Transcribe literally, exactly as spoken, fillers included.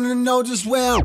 wanna know just well.